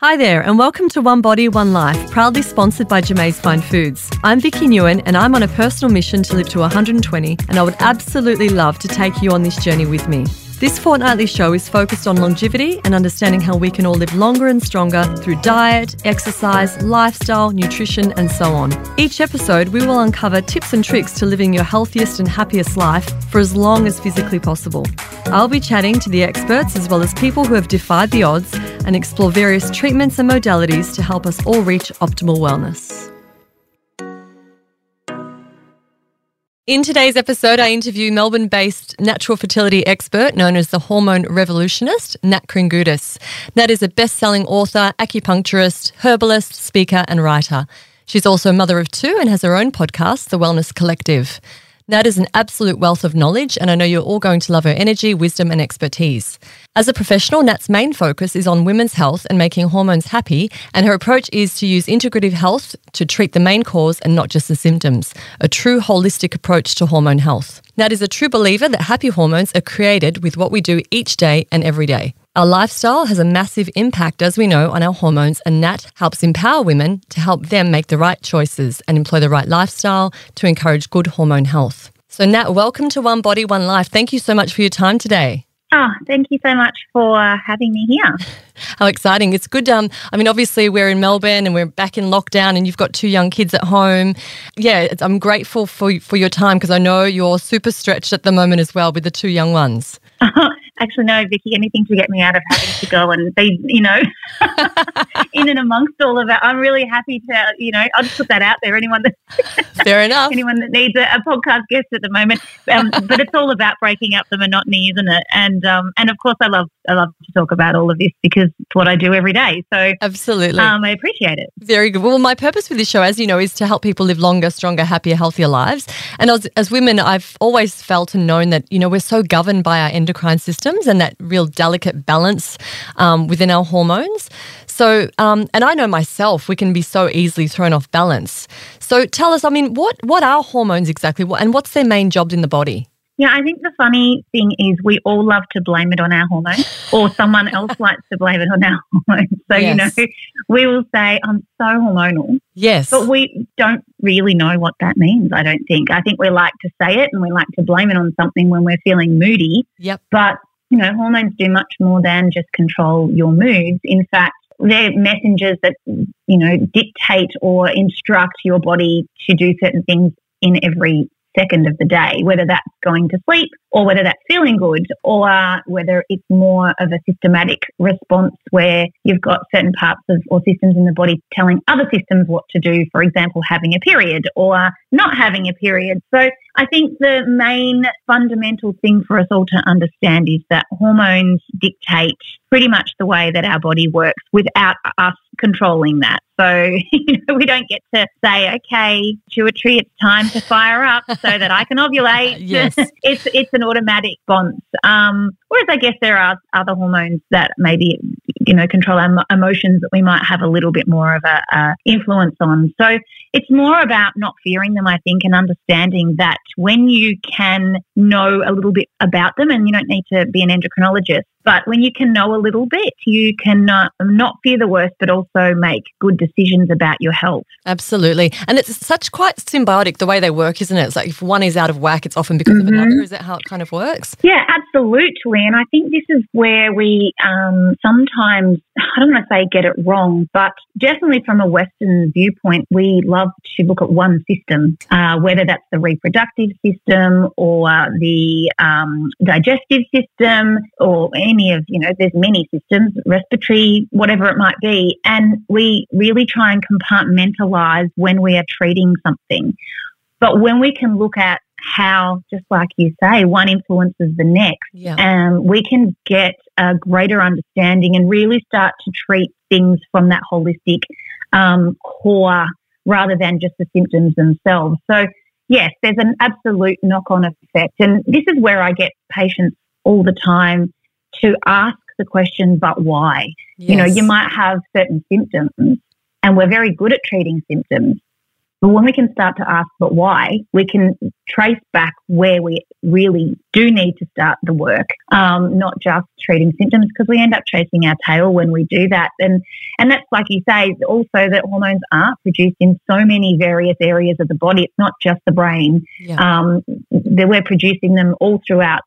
Hi there and welcome to One Body, One Life, proudly sponsored by Jermay's Fine Foods. I'm Vicky Nguyen and I'm on a personal mission to live to 120 and I would absolutely love to take you on this journey with me. This fortnightly show is focused on longevity and understanding how we can all live longer and stronger through diet, exercise, lifestyle, nutrition and so on. Each episode we will uncover tips and tricks to living your healthiest and happiest life for as long as physically possible. I'll be chatting to the experts as well as people who have defied the odds and explore various treatments and modalities to help us all reach optimal wellness. In today's episode, I interview Melbourne-based natural fertility expert known as the hormone revolutionist, Nat Kringoudis. Nat is a best-selling author, acupuncturist, herbalist, speaker and writer. She's also a mother of two and has her own podcast, The Wellness Collective. Nat is an absolute wealth of knowledge and I know you're all going to love her energy, wisdom and expertise. As a professional, Nat's main focus is on women's health and making hormones happy, and her approach is to use integrative health to treat the main cause and not just the symptoms, a true holistic approach to hormone health. Nat is a true believer that happy hormones are created with what we do each day and every day. Our lifestyle has a massive impact, as we know, on our hormones, and Nat helps empower women to help them make the right choices and employ the right lifestyle to encourage good hormone health. So Nat, welcome to One Body, One Life. Thank you so much for your time today. Oh, thank you so much for having me here. How exciting. It's good. I mean, obviously we're in Melbourne and we're back in lockdown and you've got two young kids at home. Yeah, I'm grateful for your time because I know you're super stretched at the moment as well with the two young ones. Actually, no, Vicky, anything to get me out of having to go and be, you know, in and amongst all of it. I'm really happy to, you know, I'll just put that out there. Fair enough. Anyone that needs a podcast guest at the moment. But it's all about breaking up the monotony, isn't it? And of course, I love to talk about all of this because it's what I do every day. So absolutely, I appreciate it. Very good. Well, my purpose with this show, as you know, is to help people live longer, stronger, happier, healthier lives. And as women, I've always felt and known that, you know, we're so governed by our endocrine systems and that real delicate balance within our hormones. So, and I know myself, we can be so easily thrown off balance. So tell us, I mean, what are hormones exactly and what's their main job in the body? Yeah, I think the funny thing is we all love to blame it on our hormones or someone else likes to blame it on our hormones. So, yes. You know, we will say, I'm so hormonal. Yes. But we don't really know what that means, I don't think. I think we like to say it and we like to blame it on something when we're feeling moody. Yep. But, you know, hormones do much more than just control your moods. In fact, they're messengers that, you know, dictate or instruct your body to do certain things in every second of the day, whether that's going to sleep or whether that's feeling good or whether it's more of a systematic response where you've got certain parts of or systems in the body telling other systems what to do, for example, having a period or not having a period. So I think the main fundamental thing for us all to understand is that hormones dictate pretty much the way that our body works without us controlling that. So, you know, we don't get to say, okay, pituitary, it's time to fire up so that I can ovulate. Yes. It's an automatic response. Whereas I guess there are other hormones that maybe, you know, control our emotions that we might have a little bit more of a influence on. So it's more about not fearing them, I think, and understanding that when you can know a little bit about them, and you don't need to be an endocrinologist, but when you can know a little bit, you can not fear the worst, but also make good decisions about your health. Absolutely. And it's such quite symbiotic the way they work, isn't it? It's like if one is out of whack, it's often because of another. Is that how it kind of works? Yeah, absolutely. And I think this is where we sometimes, I don't want to say get it wrong, but definitely from a Western viewpoint, we love to look at one system, whether that's the reproductive system or the digestive system or any of, you know, there's many systems, respiratory, whatever it might be. And we really try and compartmentalize when we are treating something. But when we can look at how, just like you say, one influences the next, we can get a greater understanding and really start to treat things from that holistic core rather than just the symptoms themselves. So, yes, there's an absolute knock-on effect. And this is where I get patients all the time to ask the question, but why? Yes. You know, you might have certain symptoms and we're very good at treating symptoms, But when we can start to ask, but why, we can trace back where we really do need to start the work, not just treating symptoms, because we end up chasing our tail when we do that. And that's, like you say, also that hormones are produced in so many various areas of the body. It's not just the brain. Yeah. We're producing them all throughout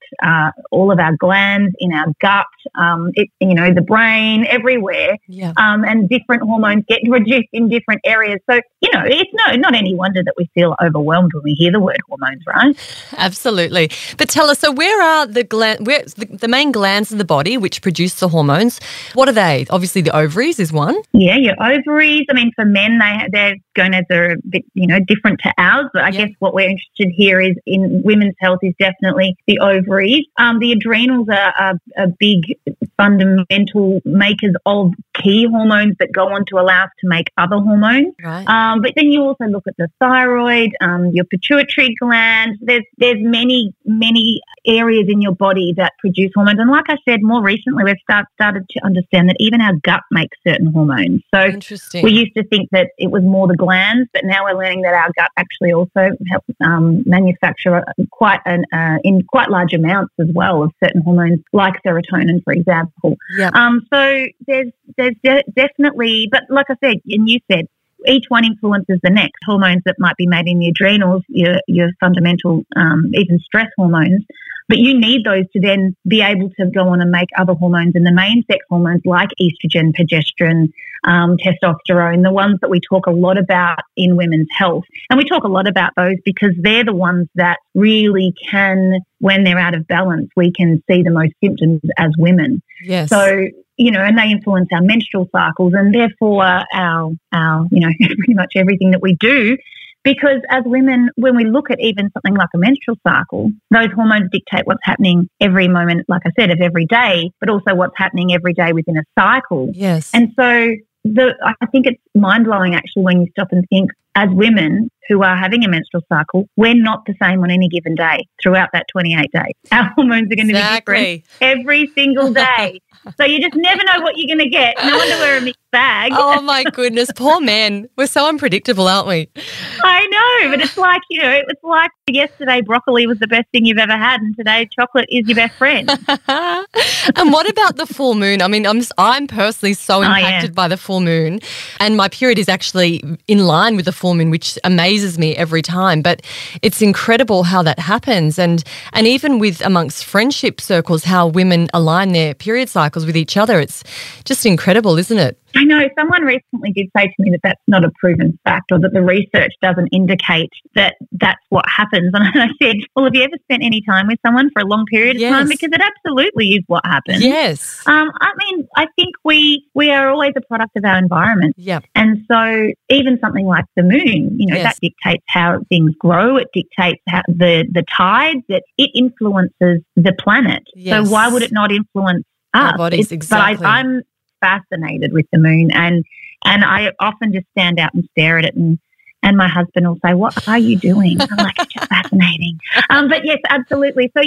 all of our glands, in our gut, the brain, everywhere. Yeah. And different hormones get reduced in different areas. So, it's not any wonder that we feel overwhelmed when we hear the word hormones, right? Absolutely. But tell us, so where are the main glands in the body which produce the hormones? What are they? Obviously the ovaries is one. Yeah, your ovaries. I mean, for men, their gonads are a bit, different to ours, but I guess what we're interested here is in women's health is definitely the ovaries. The adrenals are big fundamental makers of key hormones that go on to allow us to make other hormones. Right. But then you also look at the thyroid, your pituitary gland. There's many, many areas in your body that produce hormones. And like I said, more recently we've started to understand that even our gut makes certain hormones. So we used to think that it was more the glands, but now we're learning that our gut actually also helps manufacture quite large amounts as well of certain hormones, like serotonin, for example. Yep. So there's definitely, but like I said, and you said, each one influences the next. Hormones that might be made in the adrenals, your fundamental, even stress hormones, but you need those to then be able to go on and make other hormones, and the main sex hormones like estrogen, progesterone, testosterone, the ones that we talk a lot about in women's health. And we talk a lot about those because they're the ones that really can, when they're out of balance, we can see the most symptoms as women. Yes. So, and they influence our menstrual cycles and therefore our pretty much everything that we do. Because as women, when we look at even something like a menstrual cycle, those hormones dictate what's happening every moment, like I said, of every day, but also what's happening every day within a cycle. Yes. And so I think it's mind-blowing actually when you stop and think, as women who are having a menstrual cycle, we're not the same on any given day throughout that 28 days. Our hormones are going to be different every single day. So you just never know what you're going to get. No wonder we're a mixed bag. Oh, my goodness. Poor men. We're so unpredictable, aren't we? I know. But it's like, it's like yesterday broccoli was the best thing you've ever had and today chocolate is your best friend. And what about the full moon? I mean, I'm personally so impacted by the full moon, and my period is actually in line with the full moon, which amazes me every time. But it's incredible how that happens. And even with amongst friendship circles, how women align their period cycles with each other. It's just incredible, isn't it? I know. Someone recently did say to me that that's not a proven fact, or that the research doesn't indicate that that's what happens. And I said, well, have you ever spent any time with someone for a long period of time? Because it absolutely is what happens. Yes. I mean, I think we are always a product of our environment. Yep. And so even something like the moon, that dictates how things grow. It dictates how the tides, that it influences the planet. Yes. So why would it not influence us? Our bodies, exactly. But I'm fascinated with the moon, and I often just stand out and stare at it, and my husband will say, what are you doing? I'm like, it's just fascinating. But yes, absolutely. So,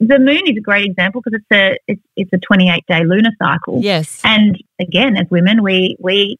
the moon is a great example because it's a 28-day lunar cycle. Yes. And again, as women, we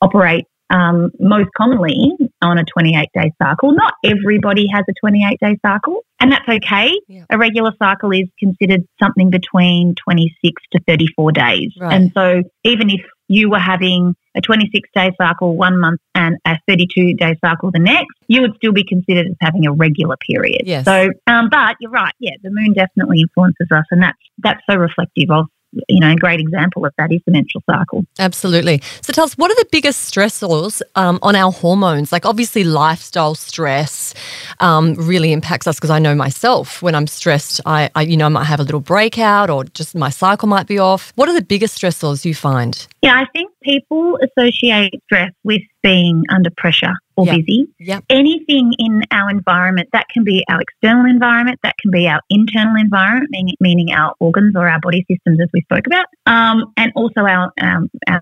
operate most commonly on a 28-day cycle. Not everybody has a 28-day cycle, and that's okay. Yeah. A regular cycle is considered something between 26 to 34 days. Right. And so even if you were having a 26-day cycle one month and a 32-day cycle the next, you would still be considered as having a regular period. Yes. So, but you're right, the moon definitely influences us, and that's so reflective of, a great example of that is the menstrual cycle. Absolutely. So tell us, what are the biggest stressors on our hormones? Like obviously lifestyle stress really impacts us, because I know myself when I'm stressed, I might have a little breakout or just my cycle might be off. What are the biggest stressors you find? Yeah, I think people associate stress with being under pressure or busy. Yep. Anything in our environment, that can be our external environment, that can be our internal environment, meaning our organs or our body systems as we spoke about, and also our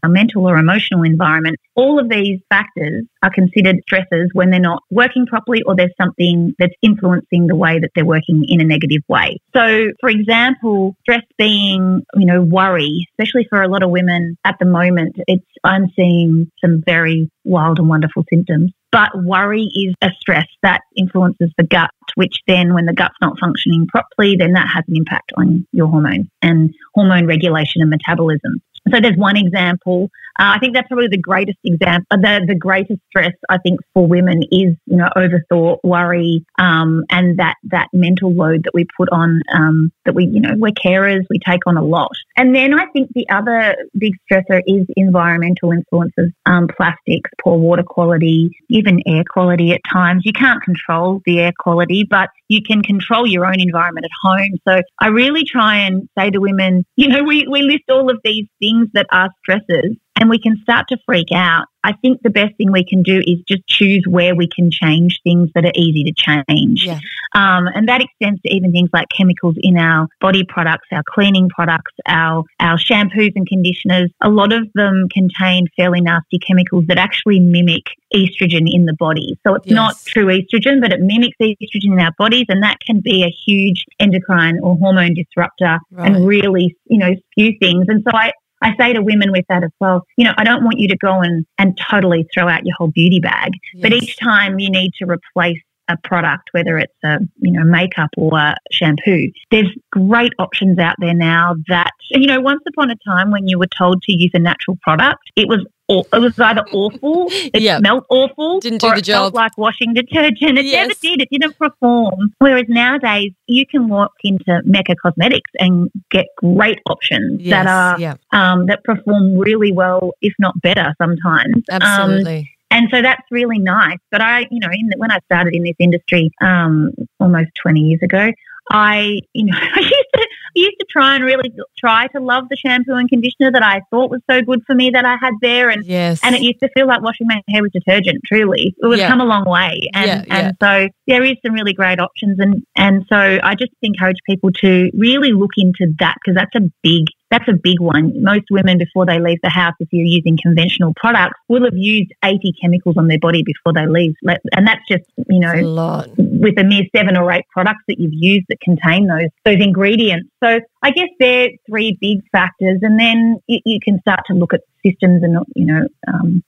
mental or emotional environment. All of these factors are considered stressors when they're not working properly or there's something that's influencing the way that they're working in a negative way. So, for example, stress being, you know, worry, especially for a lot of women at the moment, I'm seeing some very wild and wonderful symptoms. But worry is a stress that influences the gut, which then when the gut's not functioning properly, then that has an impact on your hormones and hormone regulation and metabolism. So there's one example. I think that's probably the greatest example. The greatest stress, I think, for women is, you know, overthought, worry, and that mental load that we put on, that we, you know, we're carers, we take on a lot. And then I think the other big stressor is environmental influences, plastics, poor water quality, even air quality at times. You can't control the air quality, but you can control your own environment at home. So I really try and say to women, you know, we list all of these things that are stressors and we can start to freak out. I think the best thing we can do is just choose where we can change things that are easy to change. Yeah. And that extends to even things like chemicals in our body products, our cleaning products, our shampoos and conditioners. A lot of them contain fairly nasty chemicals that actually mimic estrogen in the body. So it's not true estrogen, but it mimics estrogen in our bodies, and that can be a huge endocrine or hormone disruptor and really, you know, skew things. And so I say to women with that as well, you know, I don't want you to go and totally throw out your whole beauty bag, but each time you need to replace a product, whether it's a, you know, makeup or a shampoo. There's great options out there now that, you know, once upon a time when you were told to use a natural product, it was either awful, it smelled awful, didn't do the job. Felt like washing detergent. It never did. It didn't perform. Whereas nowadays you can walk into Mecca Cosmetics and get great options that are that perform really well, if not better sometimes. Absolutely. And so that's really nice. But I, you know, when I started in this industry almost 20 years ago, I used to try to love the shampoo and conditioner that I thought was so good for me that I had there. And and it used to feel like washing my hair with detergent, truly. We've come a long way. And so there is some really great options. And so I just encourage people to really look into that, because that's a big one. Most women, before they leave the house, if you're using conventional products, will have used 80 chemicals on their body before they leave. And that's just, you know, a lot, with a mere 7 or 8 products that you've used that contain those ingredients. So I guess they're 3 big factors. And then you can start to look at systems and, you know,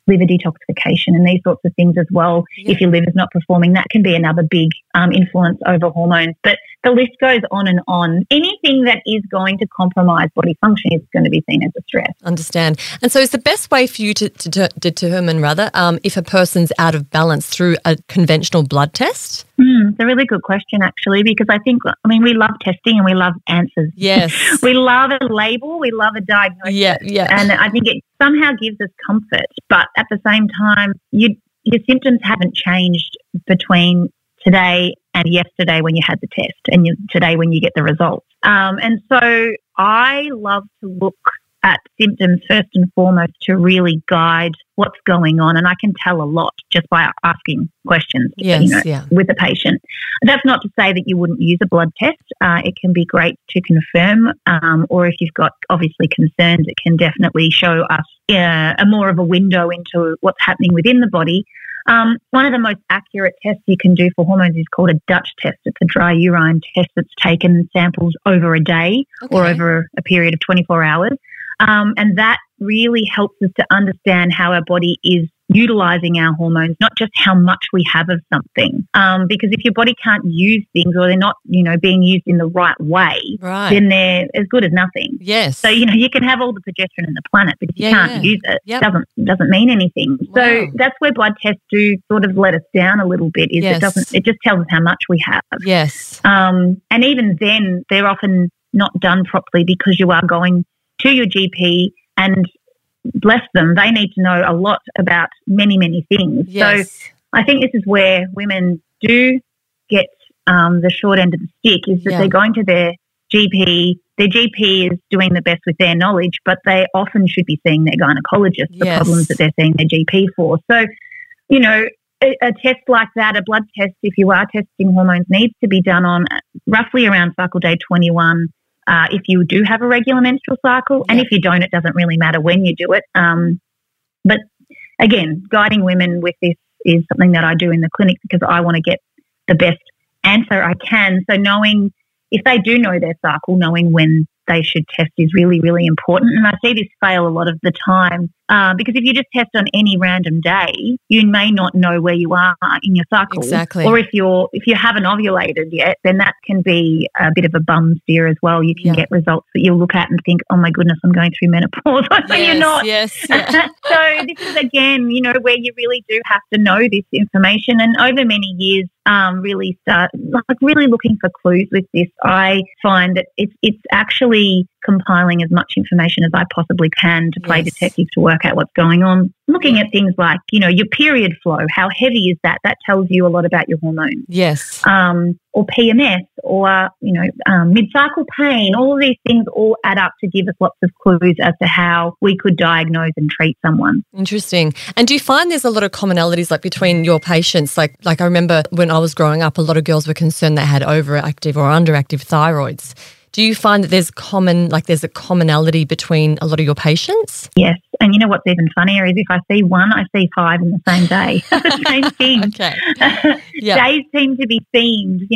liver detoxification and these sorts of things as well. Yeah. If your liver's not performing, that can be another big influence over hormones. But the list goes on and on. Anything that is going to compromise body function is going to be seen as a stress. Understand. And so is the best way for you to determine, rather, if a person's out of balance through a conventional blood test? It's a really good question, actually, because I mean, we love testing and we love answers. Yes. We love a label. We love a diagnosis. Yeah. And I think it somehow gives us comfort. But at the same time, your symptoms haven't changed between today and yesterday when you had the test and today when you get the results. And so I love to look at symptoms first and foremost to really guide what's going on, and I can tell a lot just by asking questions with a patient. That's not to say that you wouldn't use a blood test. It can be great to confirm, or if you've got obviously concerns, it can definitely show us a more of a window into what's happening within the body. One of the most accurate tests you can do for hormones is called a Dutch test. It's a dry urine test that's taken samples over a day or over a period of 24 hours. And that really helps us to understand how our body is utilizing our hormones, not just how much we have of something. Because if your body can't use things, or they're not, you know, being used in the right way, then they're as good as nothing. Yes. So, you know, you can have all the progesterone in the planet, but if you can't use it, doesn't mean anything. Wow. So that's where blood tests do sort of let us down a little bit. It just tells us how much we have. Yes. And even then, they're often not done properly because you are going to your GP, and bless them, they need to know a lot about many, many things. Yes. So I think this is where women do get the short end of the stick, is that they're going to their GP. Their GP is doing the best with their knowledge, but they often should be seeing their gynecologist for problems that they're seeing their GP for. So, you know, a test like that, a blood test, if you are testing hormones, needs to be done on roughly around cycle day 21. If you do have a regular menstrual cycle, and if you don't, it doesn't really matter when you do it. But again, guiding women with this is something that I do in the clinic because I want to get the best answer I can. So knowing if they do know their cycle, knowing when they should test is really, really important. And I see this fail a lot of the time because if you just test on any random day, you may not know where you are in your cycle. Exactly. Or if you haven't ovulated yet, then that can be a bit of a bum steer as well. You can get results that you'll look at and think, oh my goodness, I'm going through menopause. So you're not. Yes, yeah. So this is again, where you really do have to know this information. And over many years, really start really looking for clues with this. I find that it's actually compiling as much information as I possibly can to play detective to work out what's going on. Looking at things like, your period flow, how heavy is that? That tells you a lot about your hormones. Yes. Or PMS or, mid-cycle pain. All of these things all add up to give us lots of clues as to how we could diagnose and treat someone. Interesting. And do you find there's a lot of commonalities between your patients? Like I remember when I was growing up, a lot of girls were concerned they had overactive or underactive thyroids. Do you find that there's a commonality between a lot of your patients? Yes. And what's even funnier is if I see one, I see five in the same day. The same thing. Okay. Yeah. Days seem to be themed,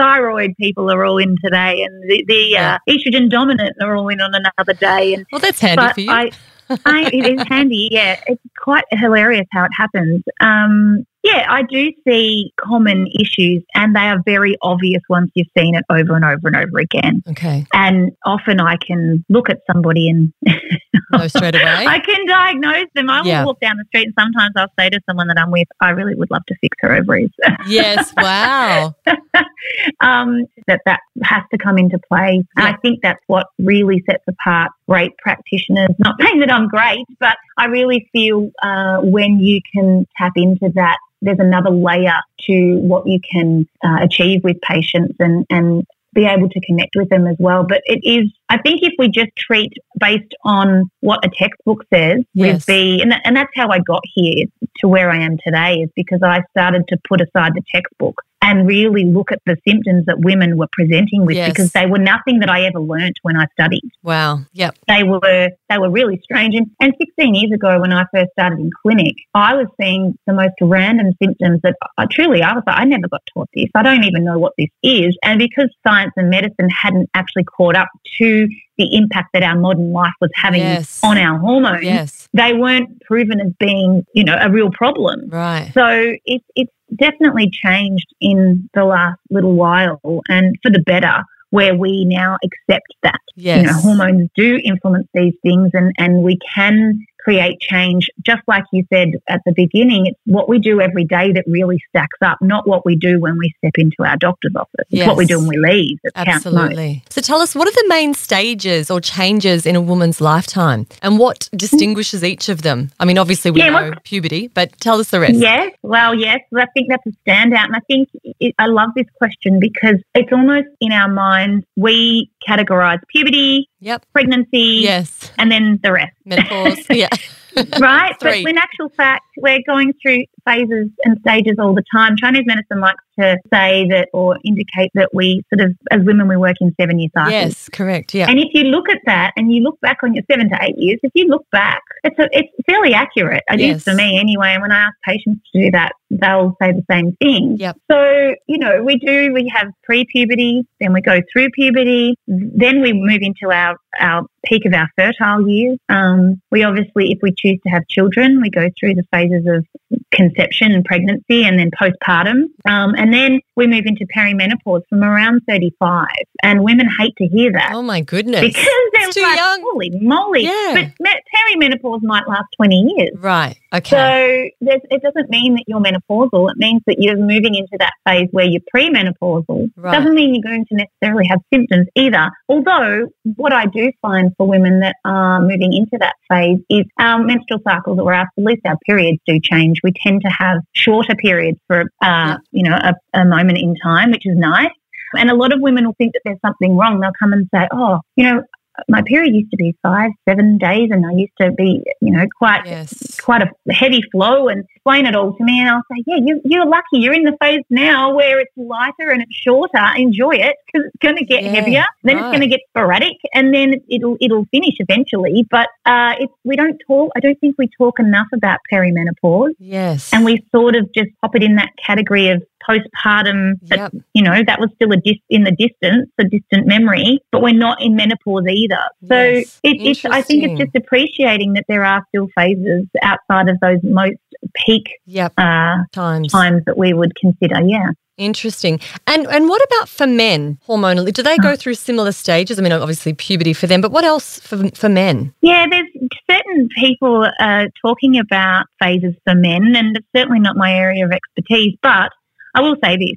Thyroid people are all in today and the estrogen dominant are all in on another day. And, well, that's handy for you. It is handy, yeah. It's quite hilarious how it happens. Yeah, I do see common issues and they are very obvious once you've seen it over and over and over again. Okay. And often I can look at somebody and know straight away. I can diagnose them. I will walk down the street and sometimes I'll say to someone that I'm with, I really would love to fix her ovaries. Yes, wow. That has to come into play. Yeah. And I think that's what really sets apart great practitioners. Not saying that I'm great, but I really feel when you can tap into that, there's another layer to what you can achieve with patients and be able to connect with them as well. But it is, I think if we just treat based on what a textbook says, and that's how I got here to where I am today is because I started to put aside the textbook and really look at the symptoms that women were presenting with because they were nothing that I ever learnt when I studied. Wow. Yep. They were really strange. And 16 years ago when I first started in clinic, I was seeing the most random symptoms that I was like, I never got taught this. I don't even know what this is. And because science and medicine hadn't actually caught up to the impact that our modern life was having on our hormones, they weren't proven as being, a real problem. Right. So it's definitely changed in the last little while and for the better where we now accept that hormones do influence these things and we can create change. Just like you said at the beginning, it's what we do every day that really stacks up, not what we do when we step into our doctor's office. It's what we do when we leave. Absolutely. So tell us, what are the main stages or changes in a woman's lifetime and what distinguishes each of them? I mean, obviously we know puberty, but tell us the rest. Yes. Well, yes. I think that's a standout. And I think I love this question because it's almost in our minds, we categorize puberty, pregnancy, and then the rest. Menopause, right? But in actual fact, we're going through phases and stages all the time. Chinese medicine likes to say that or indicate that we sort of, as women, we work in 7-year cycles. Yes, correct, yeah. And if you look at that and you look back on your 7 to 8 years, if you look back, it's fairly accurate, I guess, for me anyway. And when I ask patients to do that, they'll say the same thing. Yep. So, we have pre-puberty, then we go through puberty, then we move into our peak of our fertile years. We obviously, if we choose to have children, we go through the phases of conception and pregnancy and then postpartum. And then we move into perimenopause from around 35. And women hate to hear that. Oh, my goodness. Because they're too young. Holy moly. Yeah. But perimenopause might last 20 years. Right. Okay. So it doesn't mean that you're menopausal. It means that you're moving into that phase where you're premenopausal. Right. Doesn't mean you're going to necessarily have symptoms either. Although what I do find for women that are moving into that phase is our menstrual cycles or at least our periods do change. We tend to have shorter periods for a moment in time, which is nice. And a lot of women will think that there's something wrong. They'll come and say, my period used to be 5-7 days, and I used to be, you know, quite a heavy flow, and explain it all to me, and I'll say, yeah, you're lucky. You're in the phase now where it's lighter and it's shorter. Enjoy it, because it's going to get heavier. Then it's going to get sporadic, and then it'll finish eventually. But we don't talk. I don't think we talk enough about perimenopause. Yes, and we sort of just pop it in that category of postpartum, that, you know, that was still a distant memory, but we're not in menopause either. So it's I think it's just appreciating that there are still phases outside of those most peak times that we would consider, Interesting. And what about for men hormonally? Do they go through similar stages? I mean, obviously puberty for them, but what else for men? Yeah, there's certain people talking about phases for men, and it's certainly not my area of expertise, but I will say this.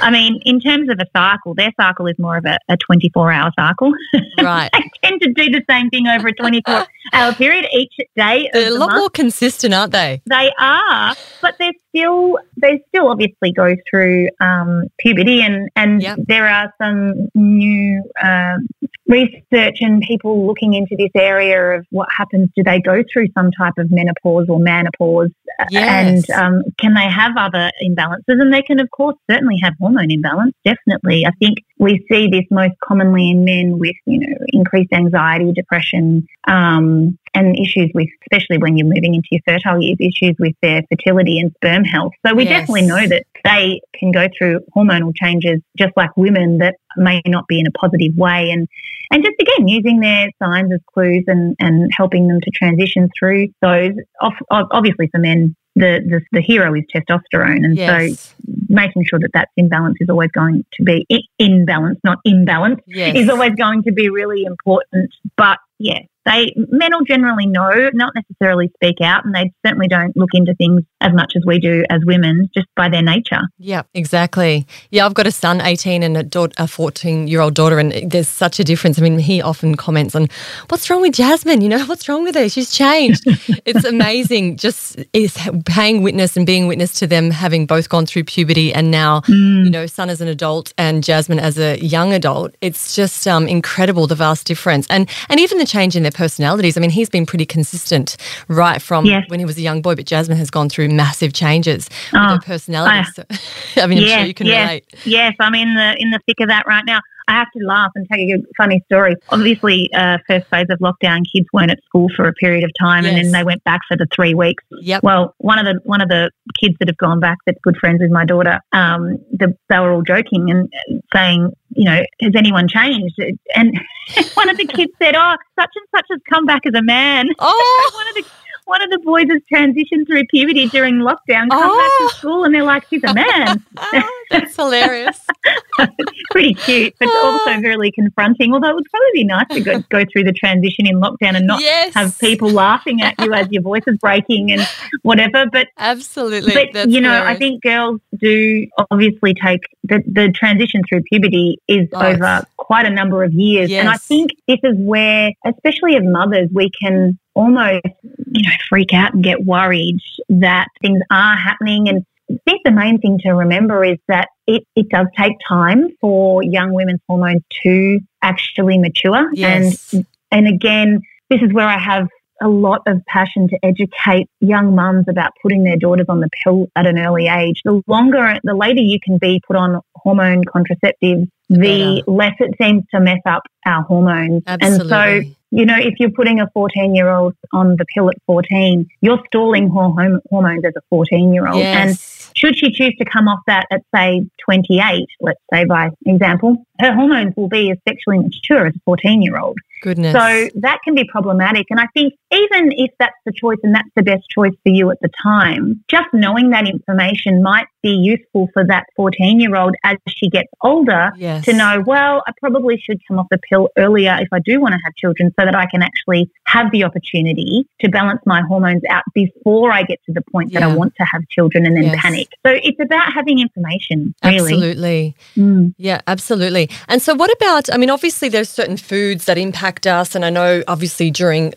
I mean, in terms of a cycle, their cycle is more of a 24-hour cycle. Right. They tend to do the same thing over a 24-hour period each day. They're a lot more consistent, aren't they? They are, but they still obviously go through puberty, and there are some new research and people looking into this area of what happens. Do they go through some type of menopause or manopause? Yes. And can they have other imbalances? And they can, of course, certainly have hormone imbalance, definitely. I think we see this most commonly in men with, you know, increased anxiety, depression, and issues with, especially when you're moving into your fertile years, issues with their fertility and sperm health. So we definitely know that they can go through hormonal changes just like women that may not be in a positive way. And just, again, using their signs as clues and helping them to transition through those. Obviously for men, the hero is testosterone, and so making sure that that imbalance is always going to be in balance, not imbalance, is always going to be really important. But men will generally know, not necessarily speak out, and they certainly don't look into things as much as we do as women, just by their nature. Yeah, exactly. Yeah, I've got a son, 18, and a 14-year-old daughter, and there's such a difference. I mean, he often comments on, what's wrong with Jasmine? You know, what's wrong with her? She's changed. It's amazing just paying witness and being witness to them having both gone through puberty and now, you know, son as an adult and Jasmine as a young adult. It's just incredible, the vast difference. And even the change in their personalities. I mean, he's been pretty consistent right from when he was a young boy, but Jasmine has gone through massive changes with her personality. So, I mean, I'm sure you can relate. Yes, I'm in the thick of that right now. I have to laugh and tell you a funny story. Obviously, first phase of lockdown, kids weren't at school for a period of time, and then they went back for the 3 weeks. Yep. Well, one of the kids that have gone back, that's good friends with my daughter, they were all joking and saying, you know, has anyone changed? And one of the kids said, oh, such and such has come back as a man. Oh, one of the boys has transitioned through puberty during lockdown, come back to school, and they're like, she's a man. That's hilarious. Pretty cute, but also really confronting, although it would probably be nice to go through the transition in lockdown and not have people laughing at you as your voice is breaking and whatever. But absolutely. But, that's hilarious. I think girls do obviously take the transition through puberty is over quite a number of years. Yes. And I think this is where, especially as mothers, we can almost, you know, freak out and get worried that things are happening. And I think the main thing to remember is that it does take time for young women's hormones to actually mature. Yes. And again, this is where I have a lot of passion to educate young mums about putting their daughters on the pill at an early age. The later you can be put on hormone contraceptives, the less it seems to mess up our hormones. Absolutely. And so, you know, if you're putting a 14-year-old on the pill at 14, you're stalling her hormones as a 14-year-old. Yes. And should she choose to come off that at, say, 28, let's say by example, her hormones will be as sexually mature as a 14-year-old. Goodness. So that can be problematic. And I think even if that's the choice and that's the best choice for you at the time, just knowing that information might be useful for that 14-year-old as she gets older to know, well, I probably should come off the pill earlier if I do want to have children, so that I can actually have the opportunity to balance my hormones out before I get to the point that I want to have children and then panic. So it's about having information, really. Absolutely. Mm. Yeah, absolutely. And so what about, I mean, obviously there's certain foods that impact us. And I know obviously during,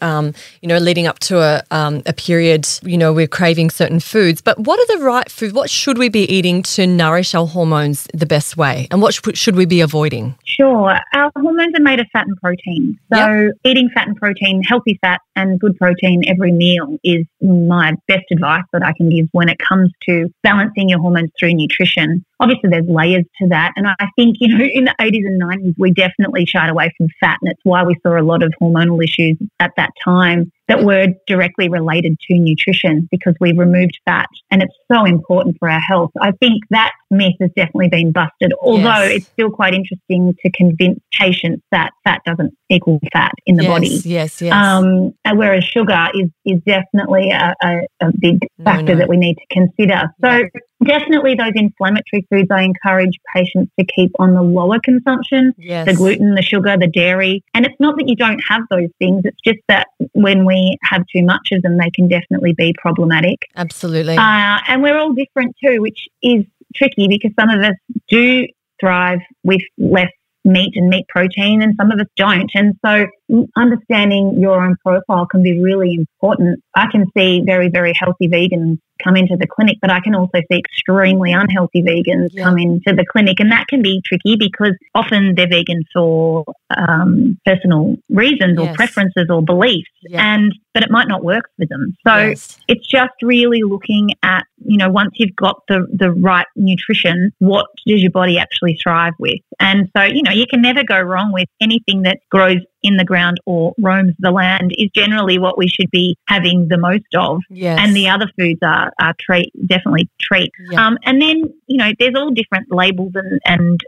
leading up to a period, we're craving certain foods. But what are the right foods? What should we be eating to nourish our hormones the best way? And what should we be avoiding? Sure. Our hormones are made of fat and protein. So eating fat and protein, healthy fat and good protein every meal is my best advice that I can give when it comes to balancing your hormones through nutrition. Obviously, there's layers to that. And I think, in the 80s and 90s, we definitely shied away from fat. And it's why we saw a lot of hormonal issues at that time that were directly related to nutrition, because we removed fat. And it's so important for our health. I think that myth has definitely been busted, although it's still quite interesting to convince patients that fat doesn't equal fat in the body. Yes, yes. Whereas sugar is definitely a big factor that we need to consider. So definitely those inflammatory foods, I encourage patients to keep on the lower consumption, the gluten, the sugar, the dairy. And it's not that you don't have those things. It's just that when we have too much of them, they can definitely be problematic. Absolutely. And we're all different too, which is tricky because some of us do thrive with less meat and meat protein and some of us don't. And so understanding your own profile can be really important. I can see very, very healthy vegans come into the clinic, but I can also see extremely unhealthy vegans come into the clinic. And that can be tricky because often they're vegan for personal reasons or preferences or beliefs, but it might not work for them. So it's just really looking at, once you've got the right nutrition, what does your body actually thrive with? And so, you can never go wrong with anything that grows in the ground or roams the land is generally what we should be having the most of. Yes. And the other foods are definitely treats. Yeah. And then, there's all different labels and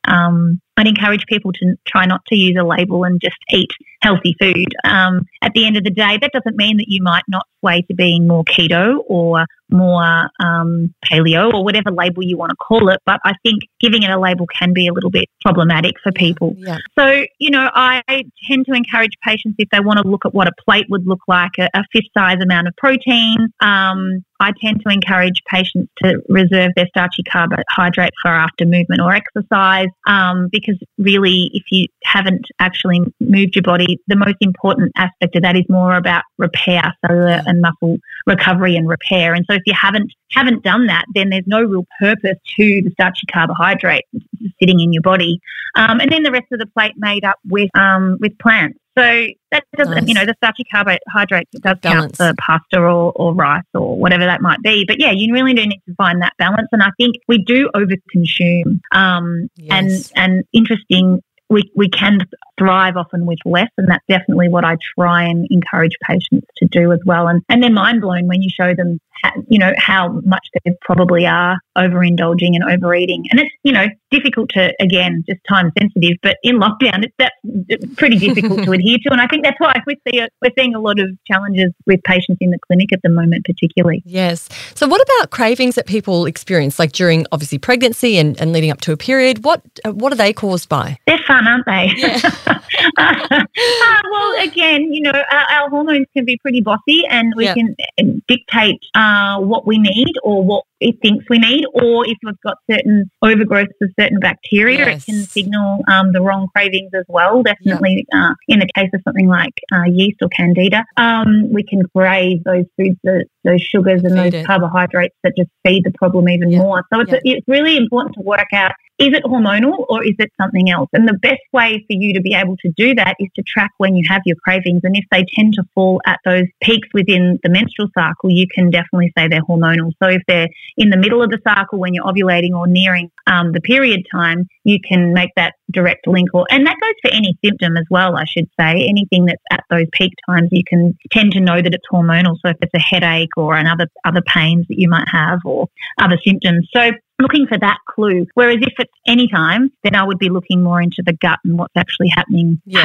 I'd encourage people to try not to use a label and just eat healthy food. At the end of the day, that doesn't mean that you might not sway to being more keto or more paleo or whatever label you want to call it. But I think giving it a label can be a little bit problematic for people. Yeah. So, I tend to encourage patients if they want to look at what a plate would look like, a fist-size amount of protein. I tend to encourage patients to reserve their starchy carbohydrate for after movement or exercise because really if you haven't actually moved your body, the most important aspect of that is more about repair, cellular and muscle recovery and repair. And so if you haven't done that, then there's no real purpose to the starchy carbohydrate sitting in your body. And then the rest of the plate made up with plants. So that doesn't, the starchy carbohydrate does balance. Count for pasta or rice or whatever that might be. But yeah, you really do need to find that balance. And I think we do overconsume. And interesting, we can thrive often with less, and that's definitely what I try and encourage patients to do as well. And they're mind blown when you show them, how much they probably are overindulging and overeating. And it's, difficult to, again, just time sensitive, but in lockdown, that's pretty difficult to adhere to. And I think that's why we're seeing a lot of challenges with patients in the clinic at the moment, particularly. Yes. So what about cravings that people experience, like during obviously pregnancy and leading up to a period? What are they caused by? They're fun, aren't they? Yeah. Well, again, our hormones can be pretty bossy and we can dictate what we need or what it thinks we need, or if we've got certain overgrowth of certain bacteria, it can signal the wrong cravings as well. Definitely in the case of something like yeast or candida, we can crave those foods, those sugars and those carbohydrates that just feed the problem even more. So it's really important to work out, is it hormonal or is it something else? And the best way for you to be able to do that is to track when you have your cravings. And if they tend to fall at those peaks within the menstrual cycle, you can definitely say they're hormonal. So if they're in the middle of the cycle when you're ovulating or nearing the period time, you can make that direct link. And that goes for any symptom as well, I should say. Anything that's at those peak times, you can tend to know that it's hormonal. So if it's a headache or other pains that you might have or other symptoms. So looking for that clue. Whereas if it's any time, then I would be looking more into the gut and what's actually happening there.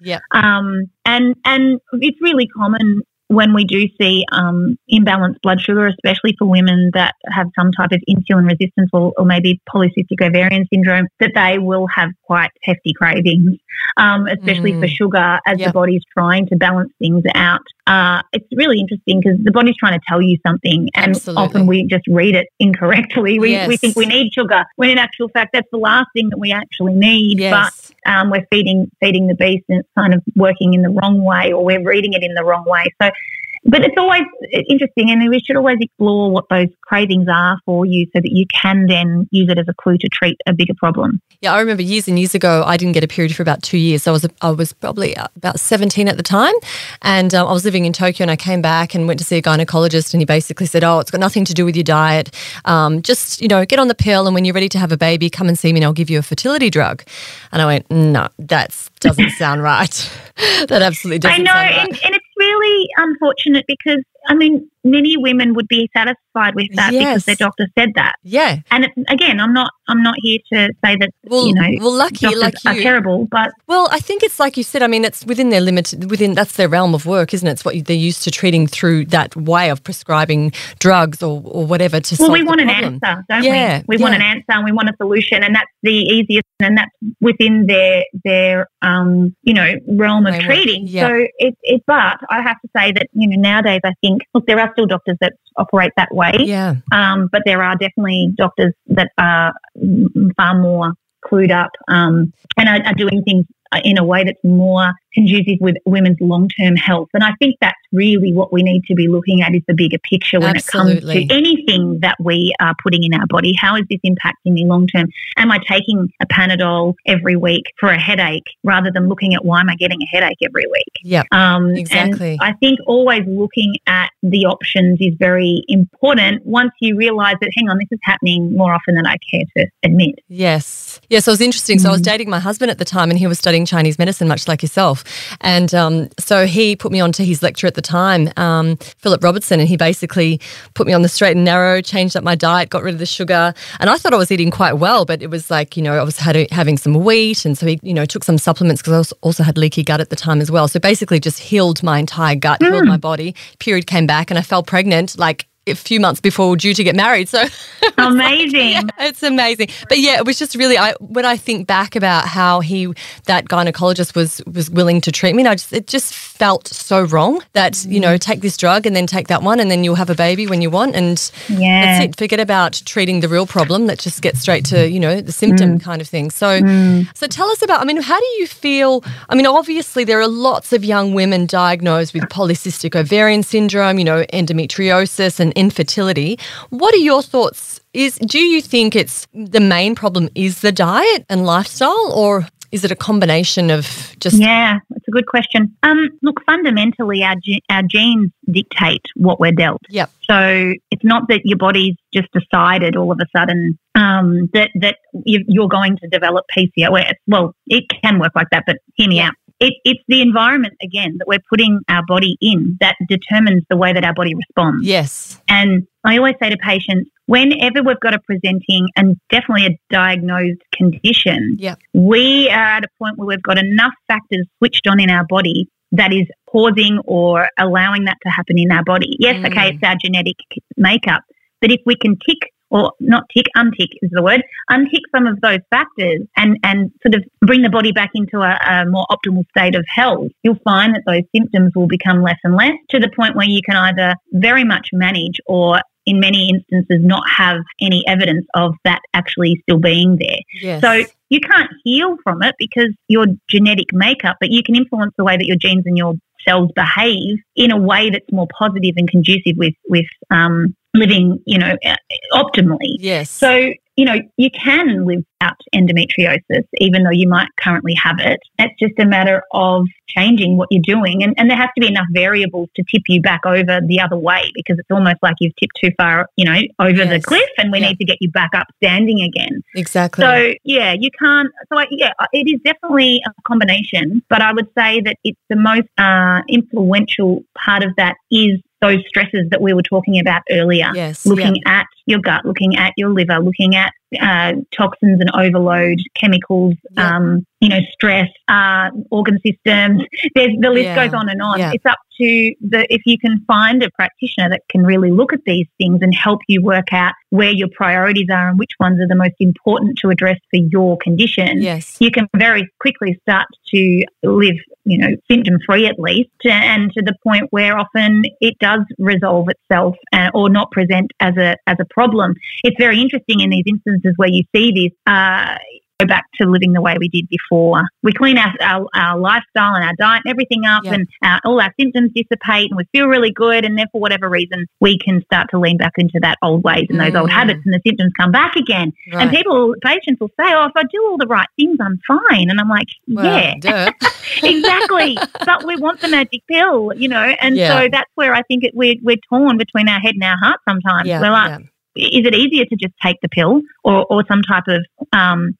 Yep. And it's really common when we do see imbalanced blood sugar, especially for women that have some type of insulin resistance or maybe polycystic ovarian syndrome, that they will have quite hefty cravings, especially for sugar as the body's trying to balance things out. It's really interesting because the body's trying to tell you something, and often we just read it incorrectly. We think we need sugar when in actual fact that's the last thing that we actually need. But we're feeding the beast, and it's kind of working in the wrong way, or we're reading it in the wrong way. So, but it's always interesting, and we should always explore what those cravings are for you so that you can then use it as a clue to treat a bigger problem. Yeah, I remember years and years ago, I didn't get a period for about 2 years. I was probably about 17 at the time, and I was living in Tokyo, and I came back and went to see a gynecologist, and he basically said, oh, it's got nothing to do with your diet. Just, get on the pill, and when you're ready to have a baby, come and see me and I'll give you a fertility drug. And I went, no, that doesn't sound right. That absolutely doesn't sound right. I know, and it's really unfortunate because, I mean, many women would be satisfied with that because their doctor said that. Yeah. And again, I'm not here to say that, doctors are terrible, but... Well, I think it's like you said, I mean, it's within their limit, that's their realm of work, isn't it? It's what they're used to treating through that way of prescribing drugs or whatever to solve the problem. Well, we want an answer, don't we? We want an answer, and we want a solution, and that's the easiest, and that's within their realm of treating. Yeah. So but I have to say that, nowadays I think, look, there are still doctors that operate that way, but there are definitely doctors that are far more clued up and are doing things in a way that's more conducive with women's long-term health. And I think that's really what we need to be looking at is the bigger picture when it comes to anything that we are putting in our body. How is this impacting me long-term? Am I taking a Panadol every week for a headache rather than looking at why am I getting a headache every week? Yeah, exactly. And I think always looking at the options is very important once you realise that, hang on, this is happening more often than I care to admit. Yes. Yes, it was interesting. So I was dating my husband at the time, and he was studying Chinese medicine, much like yourself. And so he put me on to his lecturer at the time, Philip Robertson, and he basically put me on the straight and narrow, changed up my diet, got rid of the sugar. And I thought I was eating quite well, but it was like, I was having some wheat, and so he, took some supplements because I also had leaky gut at the time as well. So basically just healed my entire gut, healed my body. Period came back and I fell pregnant a few months before we're due to get married. So amazing. It's amazing. But it was just really, when I think back about how that gynecologist was willing to treat me, and it just felt so wrong that, take this drug and then take that one and then you'll have a baby when you want. And that's it. Forget about treating the real problem. Let's just get straight to, the symptom kind of thing. So, so tell us about, how do you feel? Obviously there are lots of young women diagnosed with polycystic ovarian syndrome, endometriosis and infertility. What are your thoughts? Do you think it's the main problem is the diet and lifestyle, or is it a combination of just... Yeah, it's a good question. Look, fundamentally our genes dictate what we're dealt. Yep. So it's not that your body's just decided all of a sudden that you're going to develop PCOS. Well, it can work like that, but hear me out. It's the environment, again, that we're putting our body in that determines the way that our body responds. Yes. And I always say to patients, whenever we've got a presenting and definitely a diagnosed condition, we are at a point where we've got enough factors switched on in our body that is causing or allowing that to happen in our body. Yes, okay, it's our genetic makeup. But if we can untick some of those factors and sort of bring the body back into a more optimal state of health, you'll find that those symptoms will become less and less to the point where you can either very much manage or in many instances not have any evidence of that actually still being there. Yes. So you can't heal from it because your genetic makeup, but you can influence the way that your genes and your cells behave in a way that's more positive and conducive with living, optimally. Yes. So, you can live out endometriosis even though you might currently have it. It's just a matter of changing what you're doing. And there has to be enough variables to tip you back over the other way, because it's almost like you've tipped too far, over the cliff, and we need to get you back up standing again. Exactly. So, you can't. So, it is definitely a combination, but I would say that it's the most influential part of that is those stresses that we were talking about earlier, looking at your gut, looking at your liver, looking at toxins and overload, chemicals, stress, organ systems. The list goes on and on. Yeah. It's up to the, if you can find a practitioner that can really look at these things and help you work out where your priorities are and which ones are the most important to address for your condition, yes, you can very quickly start to live, you know, symptom-free at least, and to the point where often it does resolve itself or not present as a problem. It's very interesting in these instances where you see this, go back to living the way we did before. We clean our lifestyle and our diet and everything up, yeah, and all our symptoms dissipate and we feel really good, and then for whatever reason we can start to lean back into that old ways and those old habits, and the symptoms come back again. Right. And patients will say, oh, if I do all the right things, I'm fine. And I'm like, well, yeah, exactly. But we want the magic pill, you know, and so that's where I think we're torn between our head and our heart sometimes. Yeah, we're like, is it easier to just take the pill or some type of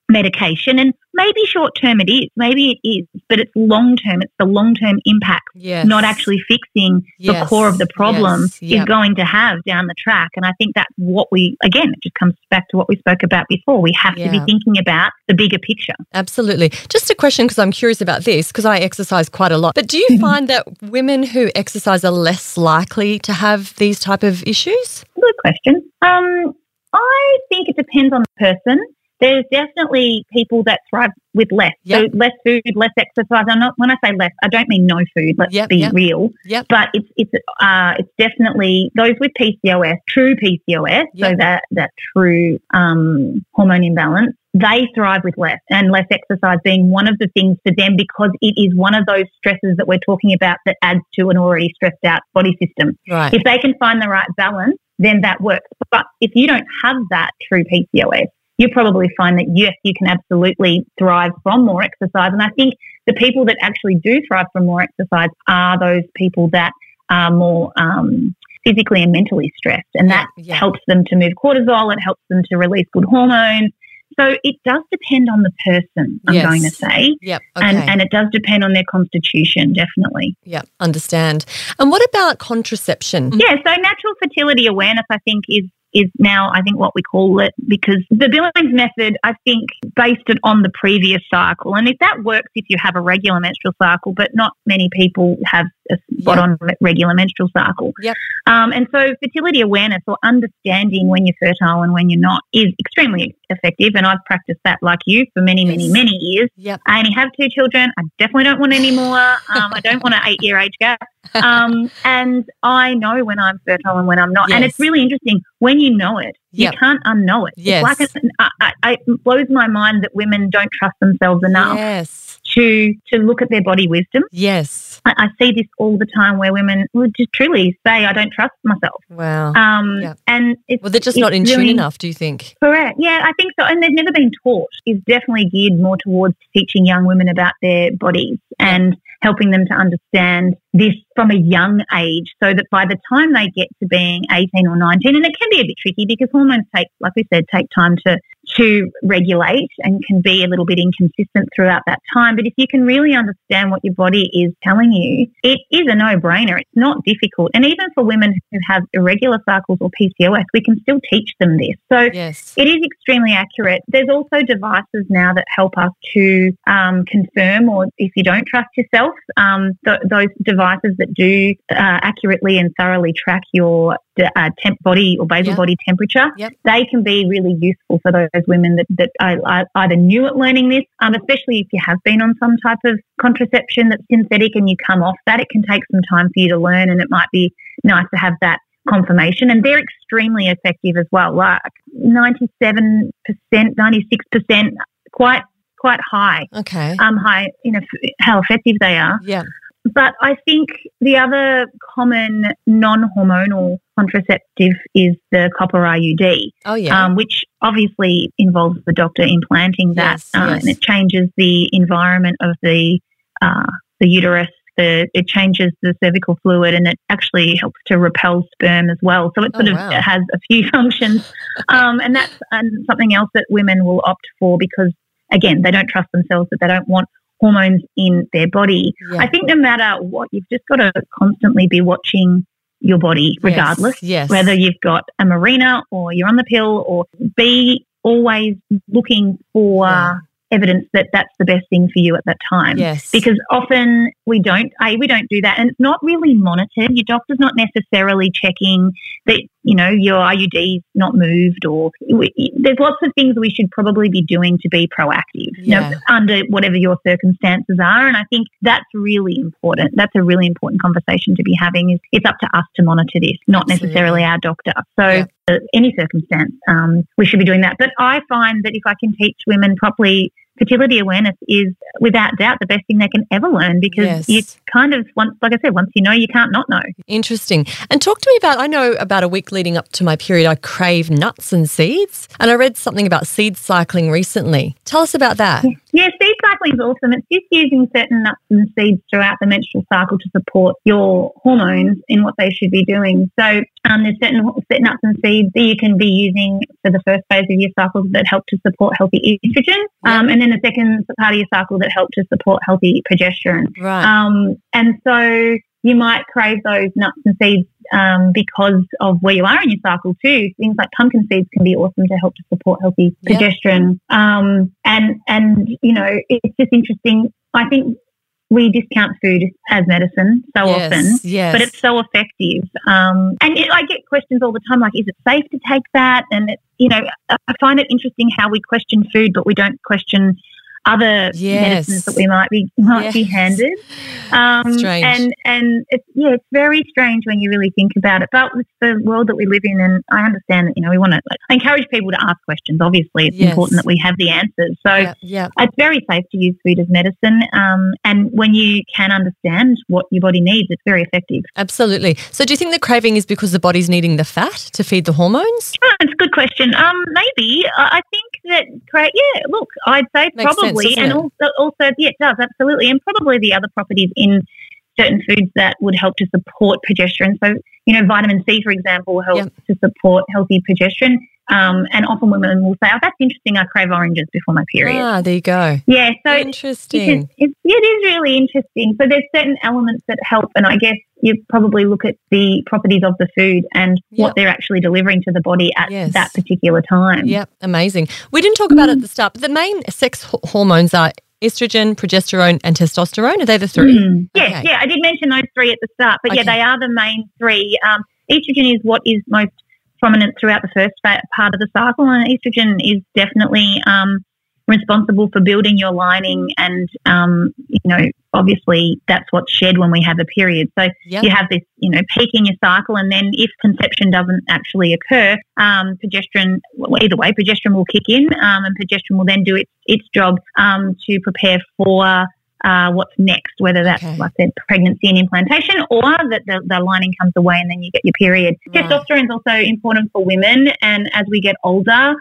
medication? And maybe short-term it is, maybe it is, but it's long-term. It's the long-term impact, yes, not actually fixing the core of the problem is going to have down the track. And I think that's what we, again, it just comes back to what we spoke about before. We have to be thinking about the bigger picture. Absolutely. Just a question, because I'm curious about this, because I exercise quite a lot. But do you find that women who exercise are less likely to have these type of issues? Good question. I think it depends on the person. There's definitely people that thrive with less. Yep. So less food, less exercise. When I say less, I don't mean no food. Let's be real. Yep. But it's definitely those with PCOS, true PCOS, so that true hormone imbalance, they thrive with less, and less exercise being one of the things for them, because it is one of those stresses that we're talking about that adds to an already stressed out body system. Right. If they can find the right balance, then that works. But if you don't have that true PCOS, you probably find that, yes, you can absolutely thrive from more exercise. And I think the people that actually do thrive from more exercise are those people that are more physically and mentally stressed, and that helps them to move cortisol. It helps them to release good hormones. So it does depend on the person, I'm going to say, okay, and it does depend on their constitution, definitely. Yeah, understand. And what about contraception? Yeah, so natural fertility awareness, I think, is now, I think, what we call it, because the Billings method, I think, based it on the previous cycle. And if that works if you have a regular menstrual cycle, but not many people have a spot-on regular menstrual cycle. Yep. And so fertility awareness, or understanding when you're fertile and when you're not, is extremely effective. And I've practiced that, like you, for many, many years. Yep. I only have 2 children. I definitely don't want any more. I don't want an 8-year age gap. And I know when I'm fertile and when I'm not. Yes. And it's really interesting. When you know it, you can't unknow it. Yes. It's like it blows my mind that women don't trust themselves enough to look at their body wisdom. Yes. I see this all the time where women would just truly say, I don't trust myself. Wow. And it's, well, they're just not in tune enough, do you think? Correct. Yeah, I think so. And they've never been taught. It's definitely geared more towards teaching young women about their bodies and helping them to understand this from a young age, so that by the time they get to being 18 or 19, and it can be a bit tricky because hormones take, like we said, take time to regulate and can be a little bit inconsistent throughout that time. But if you can really understand what your body is telling you, it is a no-brainer. It's not difficult. And even for women who have irregular cycles or PCOS, we can still teach them this. So it is extremely accurate. There's also devices now that help us to confirm, or if you don't trust yourself, those devices that do accurately and thoroughly track your body or basal body temperature. Yep. They can be really useful for those women that are either new at learning this, especially if you have been on some type of contraception that's synthetic and you come off that. It can take some time for you to learn, and it might be nice to have that confirmation. And they're extremely effective as well, like 97%, 96%, quite high. Okay. High, you know, how effective they are. Yeah. But I think the other common non-hormonal contraceptive is the copper IUD, which obviously involves the doctor implanting that, and it changes the environment of the uterus. It changes the cervical fluid, and it actually helps to repel sperm as well. So it sort of has a few functions, and that's something else that women will opt for because, again, they don't trust themselves, that they don't want hormones in their body. Yeah. I think no matter what, you've just got to constantly be watching your body regardless, whether you've got a marina or you're on the pill, or be always looking for evidence that that's the best thing for you at that time. Yes. Because often we don't do that, and it's not really monitored. Your doctor's not necessarily checking that, you know, your IUD's not moved, or there's lots of things we should probably be doing to be proactive, you know, under whatever your circumstances are. And I think that's really important. That's a really important conversation to be having, is it's up to us to monitor this, not necessarily our doctor. So any circumstance, we should be doing that. But I find that if I can teach women properly, fertility awareness is without doubt the best thing they can ever learn, because you kind of, once you know, you can't not know. Interesting. And talk to me about, I know about a week leading up to my period, I crave nuts and seeds, and I read something about seed cycling recently. Tell us about that. Yeah, seed cycling is awesome. It's just using certain nuts and seeds throughout the menstrual cycle to support your hormones in what they should be doing. So there's certain nuts and seeds that you can be using for the first phase of your cycle that help to support healthy estrogen, and then the second part of your cycle that help to support healthy progesterone. Right. And so you might crave those nuts and seeds because of where you are in your cycle too. Things like pumpkin seeds can be awesome to help to support healthy progesterone. And you know, it's just interesting. I think we discount food as medicine so often, but it's so effective. I get questions all the time, like, is it safe to take that? And it's, you know, I find it interesting how we question food, but we don't question other medicines that we might be handed. Strange. And it's, it's very strange when you really think about it. But it's the world that we live in, and I understand that, you know, we want to encourage people to ask questions. Obviously, it's important that we have the answers. So it's very safe to use food as medicine. And when you can understand what your body needs, it's very effective. Absolutely. So do you think the craving is because the body's needing the fat to feed the hormones? Oh, it's a good question. Maybe. I think that, look, I'd say probably. And also, it does, absolutely. And probably the other properties in certain foods that would help to support progesterone. So, you know, vitamin C, for example, helps to support healthy progesterone. And often women will say, oh, that's interesting, I crave oranges before my period. Ah, there you go. Yeah. So interesting. It is really interesting. So there's certain elements that help, and I guess you probably look at the properties of the food and what they're actually delivering to the body at that particular time. Yep, amazing. We didn't talk about it at the start, but the main sex hormones are estrogen, progesterone and testosterone. Are they the three? Yeah, I did mention those three at the start, but yeah, they are the main three. Estrogen is what is most prominent throughout the first part of the cycle, and estrogen is definitely responsible for building your lining, and you know, obviously that's what's shed when we have a period. So you have this, you know, peak in your cycle, and then if conception doesn't actually occur, progesterone, either way, progesterone will kick in, and progesterone will then do its job to prepare for what's next, whether that's, like I said, pregnancy and implantation, or that the lining comes away and then you get your period. Right. Testosterone is also important for women, and as we get older,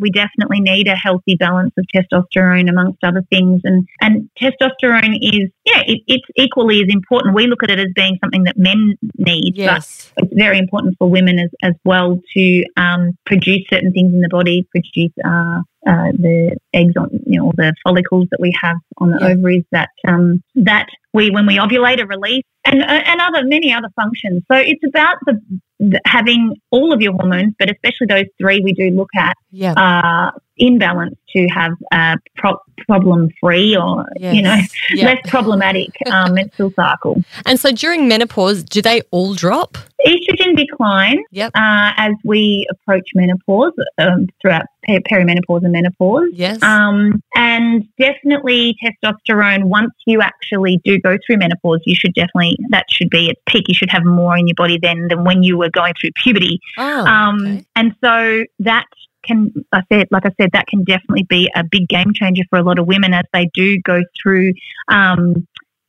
we definitely need a healthy balance of testosterone amongst other things. And testosterone is, it's equally as important. We look at it as being something that men need, but it's very important for women as well to produce certain things in the body, produce the eggs, on, you know, the follicles that we have on the ovaries that we, when we ovulate, are released, and many other functions. So it's about the having all of your hormones, but especially those three we do look at in balance to have problem-free or you know less problematic menstrual cycle. And so during menopause, do they all drop? Estrogen declines as we approach menopause, throughout perimenopause and menopause. Yes. And definitely testosterone, once you actually do go through menopause, you should that should be its peak. You should have more in your body than when you were going through puberty. And so that can, like I said, that can definitely be a big game changer for a lot of women as they do go through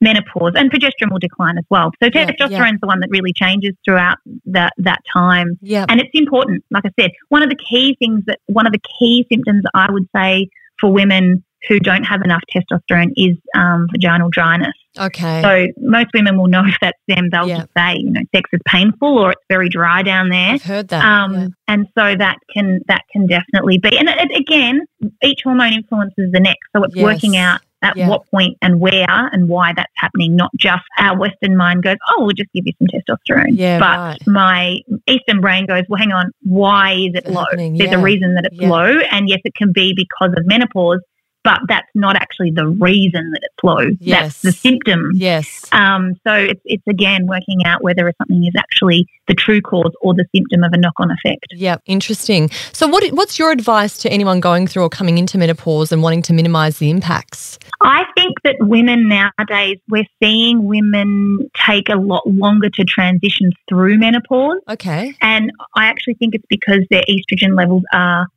menopause, and progesterone will decline as well. So testosterone is the one that really changes throughout that time. And it's important. Like I said, one of the key symptoms I would say for women who don't have enough testosterone is vaginal dryness. Okay. So most women will know if that's them. They'll just say, you know, sex is painful, or it's very dry down there. I've heard that. And so that can definitely be. And again, each hormone influences the next. So it's working out at what point and where and why that's happening, not just our Western mind goes, oh, we'll just give you some testosterone. Yeah, but my Eastern brain goes, well, hang on, why is it low? There's a reason that it's low. And yes, it can be because of menopause, but that's not actually the reason that it's low. Yes. That's the symptom. Yes. So it's again working out whether something is actually the true cause or the symptom of a knock-on effect. Yeah, interesting. So what's your advice to anyone going through or coming into menopause and wanting to minimise the impacts? I think that women nowadays, we're seeing women take a lot longer to transition through menopause. Okay. And I actually think it's because their estrogen levels are,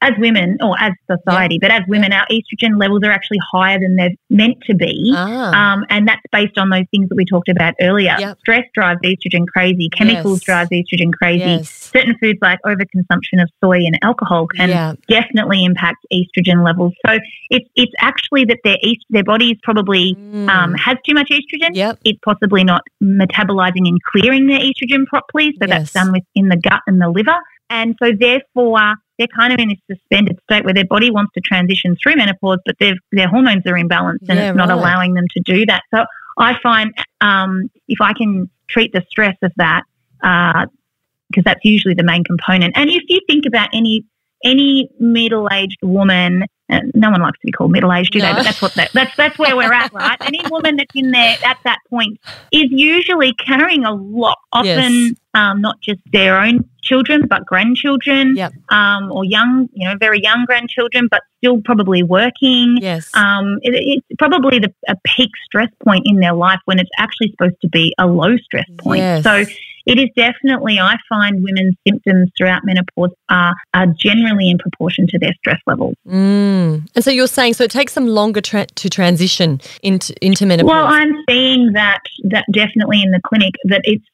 as women or as society, but as women, our estrogen levels are actually higher than they're meant to be. And that's based on those things that we talked about earlier. Yep. Stress drives estrogen crazy. Chemicals drives estrogen crazy. Yes. Certain foods like overconsumption of soy and alcohol can definitely impact estrogen levels. So it's actually that their body's probably has too much estrogen. Yep. It's possibly not metabolizing and clearing their estrogen properly. So that's done within the gut and the liver. And so therefore they're kind of in a suspended state where their body wants to transition through menopause, but their hormones are imbalanced and it's not allowing them to do that. So I find if I can treat the stress of that, because that's usually the main component. And if you think about any middle-aged woman, no one likes to be called middle-aged, do they? But that's where we're at, right? Any woman that's in there at that point is usually carrying a lot, often not just their own children but grandchildren, or young, very young grandchildren, but still probably working. Yes. It's probably a peak stress point in their life when it's actually supposed to be a low stress point. Yes. So it is definitely, I find women's symptoms throughout menopause are generally in proportion to their stress levels. Mm. And so you're saying, so it takes them longer to transition into menopause? Well, I'm seeing that definitely in the clinic, that it's,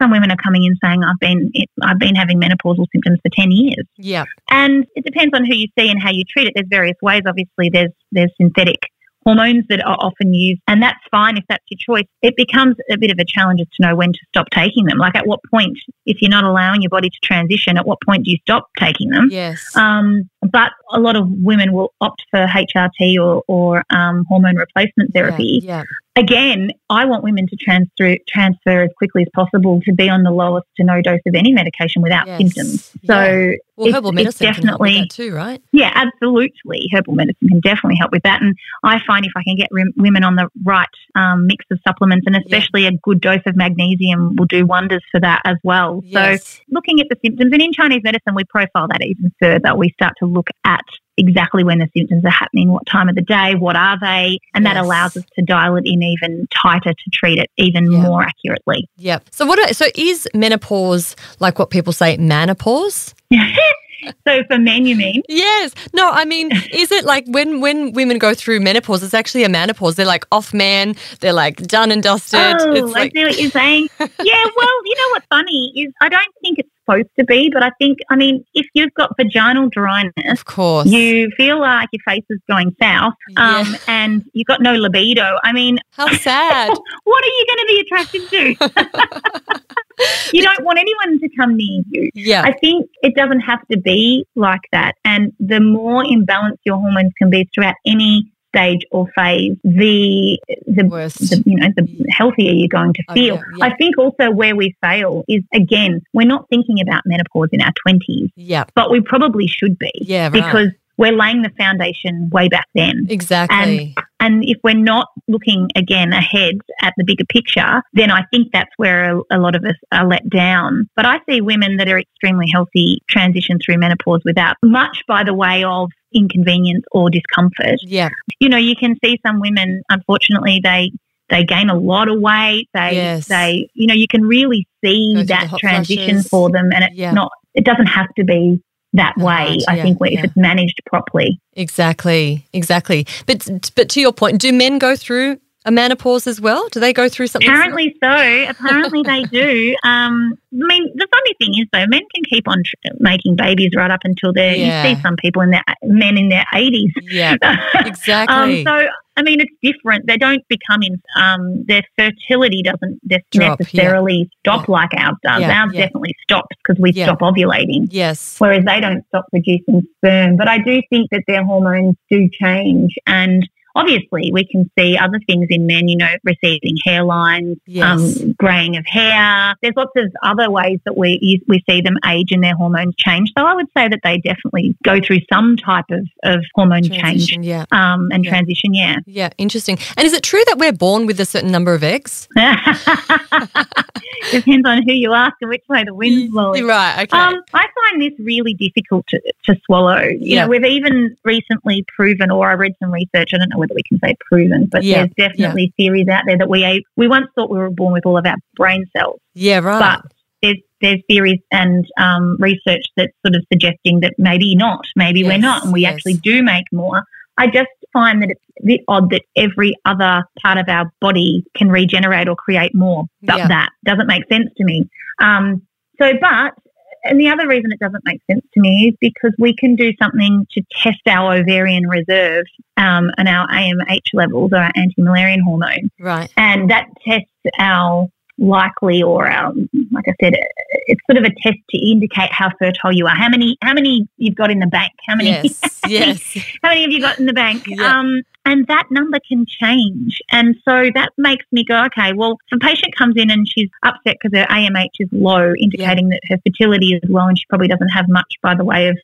some women are coming in saying, I've been having menopausal symptoms for 10 years. Yeah. And it depends on who you see and how you treat it. There's various ways. Obviously, there's synthetic hormones that are often used, and that's fine if that's your choice. It becomes a bit of a challenge as to know when to stop taking them. Like, at what point, if you're not allowing your body to transition, at what point do you stop taking them? Yes. But a lot of women will opt for HRT or hormone replacement therapy. Yeah. Again, I want women to transfer as quickly as possible to be on the lowest to no dose of any medication without symptoms. So herbal medicine can help with that too, right? Yeah, absolutely. Herbal medicine can definitely help with that. And I find if I can get women on the right mix of supplements, and especially a good dose of magnesium will do wonders for that as well. Yes. So looking at the symptoms, and in Chinese medicine we profile that even further. We start to look at exactly when the symptoms are happening, what time of the day, what are they, and that allows us to dial it in even tighter to treat it even more accurately. Yep. So so is menopause like what people say, manopause? So for men, you mean? Yes. No, I mean, is it like when women go through menopause, it's actually a menopause? They're like off man, they're like done and dusted. Oh, it's I see what you're saying. Yeah, well, you know what's funny is I don't think it's supposed to be, but I think, I mean, if you've got vaginal dryness, of course, you feel like your face is going south, and you've got no libido. I mean, how sad. What are you going to be attracted to? You don't want anyone to come near you. Yeah. I think it doesn't have to be like that. And the more imbalanced your hormones can be throughout any stage or phase, the worst. The healthier you're going to feel. Yeah. I think also where we fail is, again, we're not thinking about menopause in our 20s, but we probably should be, because we're laying the foundation way back then. Exactly. And if we're not looking, again, ahead at the bigger picture, then I think that's where a lot of us are let down. But I see women that are extremely healthy transition through menopause without much by the way of inconvenience or discomfort. Yeah. You can see some women, unfortunately, they gain a lot of weight. They you can really see that transition for them, and it's not, it doesn't have to be that way, I think, if it's managed properly. Exactly. But to your point, do men go through a menopause as well? Do they go through something? Apparently so. Apparently they do. I mean, the funny thing is, though, men can keep on making babies right up until they're, you see some people in their 80s. Yeah, exactly. So, I mean, it's different. They don't become their fertility doesn't necessarily stop like ours does. Ours definitely stops because we stop ovulating. Yes. Whereas they don't stop producing sperm. But I do think that their hormones do change, and Obviously, we can see other things in men, you know, receding hairlines, yes, graying of hair. There's lots of other ways that we see them age and their hormones change. So I would say that they definitely go through some type of hormone transition, change and transition, yeah. Yeah, interesting. And is it true that we're born with a certain number of eggs? Depends on who you ask and which way the wind's blowing. Right, okay. I find this really difficult to swallow. You know, we've even recently proven, or I read some research, I don't know whether we can say proven, but there's definitely theories out there that we once thought we were born with all of our brain cells. Yeah, right. But there's theories and research that's sort of suggesting that maybe not, we're not, and we actually do make more. I just find that it's a bit odd that every other part of our body can regenerate or create more. That doesn't make sense to me. And the other reason it doesn't make sense to me is because we can do something to test our ovarian reserve and our AMH levels, or our anti-malarian hormone. Right. And that tests our likely, or our, like I said, it's sort of a test to indicate how fertile you are, how many you've got in the bank, how many have you got in the bank. Yeah. And that number can change. And so that makes me go, okay, well, if a patient comes in and she's upset because her AMH is low, indicating that her fertility is low and she probably doesn't have much by the way of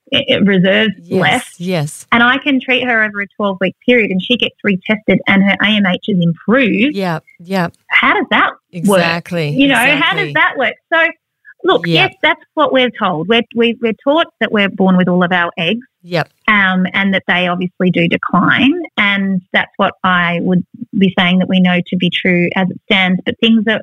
reserves left. Yes. And I can treat her over a 12-week period and she gets retested and her AMH is improved. Yeah. Yeah. How does that work? Exactly. You know, how does that work? So look, yes, that's what we're told. We're taught that we're born with all of our eggs. Yep. And that they obviously do decline, and that's what I would be saying that we know to be true as it stands. But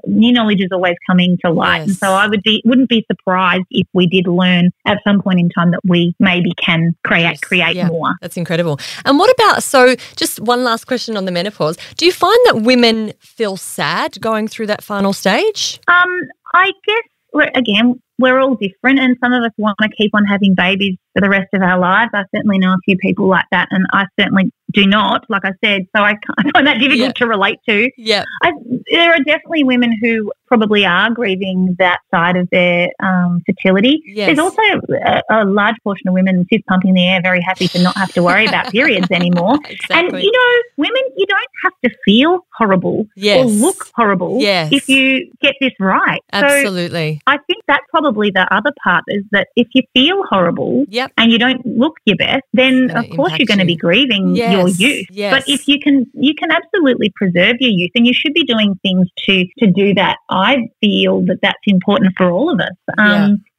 new knowledge is always coming to light, and so I wouldn't be surprised if we did learn at some point in time that we maybe can create more. That's incredible. And what about, so just one last question on the menopause? Do you find that women feel sad going through that final stage? I guess we're all different, and some of us want to keep on having babies for the rest of our lives. I certainly know a few people like that, and I certainly do not, like I said, so I find that difficult to relate to. Yeah, there are definitely women who probably are grieving that side of their fertility. Yes. There's also a large portion of women, fist pumping in the air, very happy to not have to worry about periods anymore. Exactly. And, you know, women, you don't have to feel horrible or look horrible if you get this right. Absolutely. So I think that's probably the other part, is that if you feel horrible and you don't look your best, then of course you're going to be grieving your youth. Yes. But if you can absolutely preserve your youth, and you should be doing things to do that. I feel that that's important for all of us.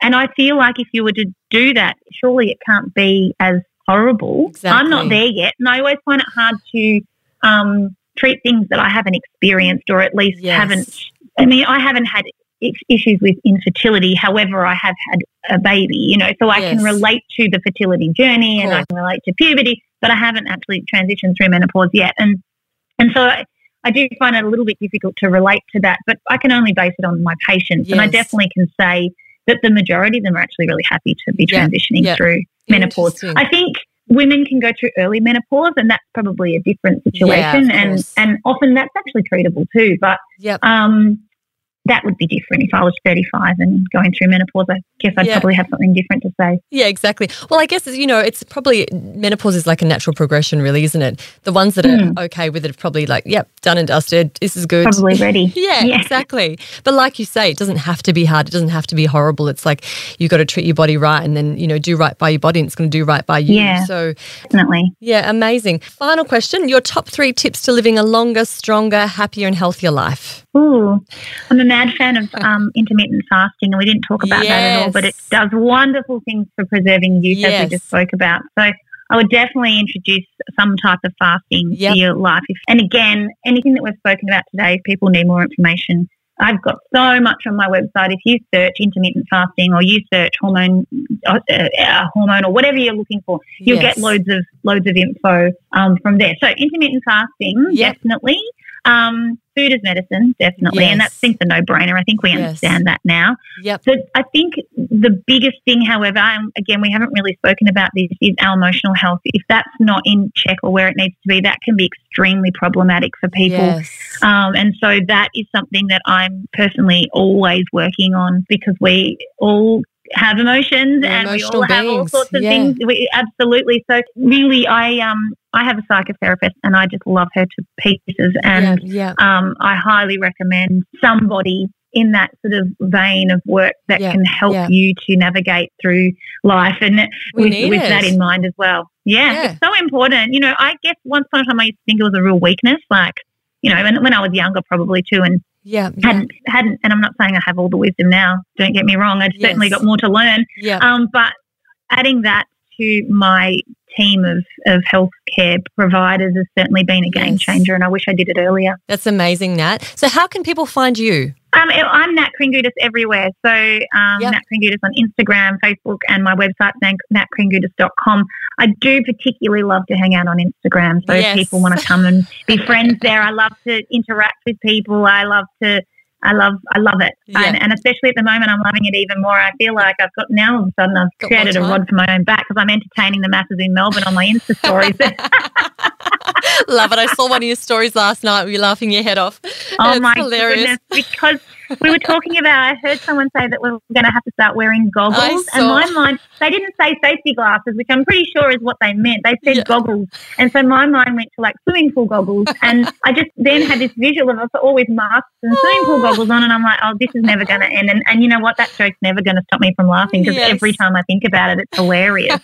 And I feel like if you were to do that, surely it can't be as horrible. Exactly. I'm not there yet, and I always find it hard to treat things that I haven't experienced, or at least haven't. I mean, I haven't had issues with infertility. However, I have had a baby, you know, so I can relate to the fertility journey, and I can relate to puberty, but I haven't actually transitioned through menopause yet. And so I do find it a little bit difficult to relate to that, but I can only base it on my patients. Yes. And I definitely can say that the majority of them are actually really happy to be transitioning through menopause. I think women can go through early menopause, and that's probably a different situation. And often that's actually treatable too. But that would be different. If I was 35 and going through menopause, I guess I'd probably have something different to say. Yeah, exactly. Well, I guess, you know, it's probably, menopause is like a natural progression really, isn't it? The ones that are okay with it are probably like, done and dusted, this is good. Probably ready. yeah, exactly. But like you say, it doesn't have to be hard. It doesn't have to be horrible. It's like you've got to treat your body right, and then, you know, do right by your body, and it's going to do right by you. Yeah, so, definitely. Yeah, amazing. Final question, your top 3 tips to living a longer, stronger, happier and healthier life. Ooh, I'm a mad fan of intermittent fasting, and we didn't talk about that at all, but it does wonderful things for preserving youth, as we just spoke about. So I would definitely introduce some type of fasting to your life. And again, anything that we've spoken about today, if people need more information, I've got so much on my website. If you search intermittent fasting, or you search hormone or whatever you're looking for, you'll get loads of info from there. So intermittent fasting, definitely. Food is medicine, definitely, and that's, I think, the no-brainer. I think we understand that now. Yep. So I think the biggest thing, however, and again, we haven't really spoken about this, is our emotional health. If that's not in check or where it needs to be, that can be extremely problematic for people. Yes. And so that is something that I'm personally always working on, because we all have emotions, and we all have all sorts of things. Absolutely. So really, I I have a psychotherapist and I just love her to pieces, and I highly recommend somebody in that sort of vein of work that can help you to navigate through life, and with that in mind as well. It's so important. You know, I guess once upon a time I used to think it was a real weakness, like, you know, when I was younger probably too, and hadn't, and I'm not saying I have all the wisdom now, don't get me wrong, I've certainly got more to learn. But adding that to my team of healthcare providers has certainly been a game changer, and I wish I did it earlier. That's amazing, Nat. So how can people find you? I'm Nat Kringoudis everywhere. So Nat Kringoudis on Instagram, Facebook, and my website, natkringoudis.com. I do particularly love to hang out on Instagram, so if people want to come and be friends there. I love to interact with people. I love it. Yeah. And especially at the moment, I'm loving it even more. I feel like I've got now all of a sudden I've created a rod for my own back because I'm entertaining the masses in Melbourne on my Insta stories. Love it. I saw one of your stories last night. You're laughing your head off. Oh, my hilarious. Goodness. Because we were talking about, I heard someone say that we're going to have to start wearing goggles. And my mind, they didn't say safety glasses, which I'm pretty sure is what they meant. They said goggles. And so my mind went to like swimming pool goggles. And I just then had this visual of us all with masks and swimming pool goggles on. And I'm like, oh, this is never going to end. And you know what? That joke's never going to stop me from laughing because every time I think about it, it's hilarious.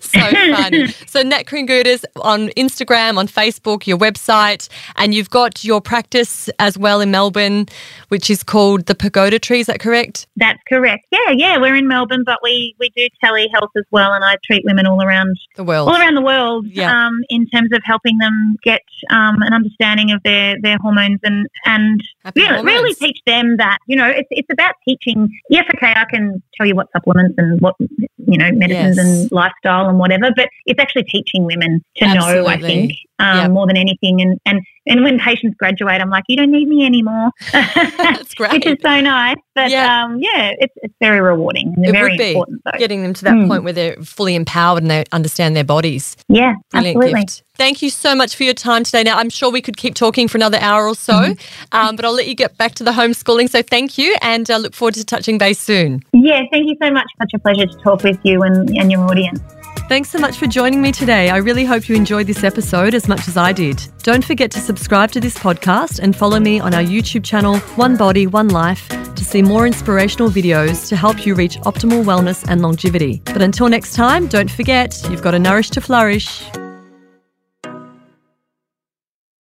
So fun. So Nat Kringoudis on Instagram, on Facebook, your website, and you've got your practice as well in Melbourne, which is called The Pagoda Tree. Is that correct? That's correct. Yeah. We're in Melbourne, but we do telehealth as well, and I treat women all around the world. In terms of helping them get an understanding of their hormones and really teach them that, you know, it's about teaching. Yes, okay, I can tell you what supplements and what, you know, medicines and lifestyle and whatever, but it's actually teaching women to know, I think, more than anything. And when patients graduate, I'm like, you don't need me anymore. That's great. Which is so nice. But, it's very rewarding and very important. Though. Getting them to that point where they're fully empowered and they understand their bodies. Yeah, brilliant, absolutely. Gift. Thank you so much for your time today. Now, I'm sure we could keep talking for another hour or so, but I'll let you get back to the homeschooling. So thank you, and I look forward to touching base soon. Yeah, thank you so much. Such a pleasure to talk with you and your audience. Thanks so much for joining me today. I really hope you enjoyed this episode as much as I did. Don't forget to subscribe to this podcast and follow me on our YouTube channel, One Body, One Life, to see more inspirational videos to help you reach optimal wellness and longevity. But until next time, don't forget, you've got to nourish to flourish.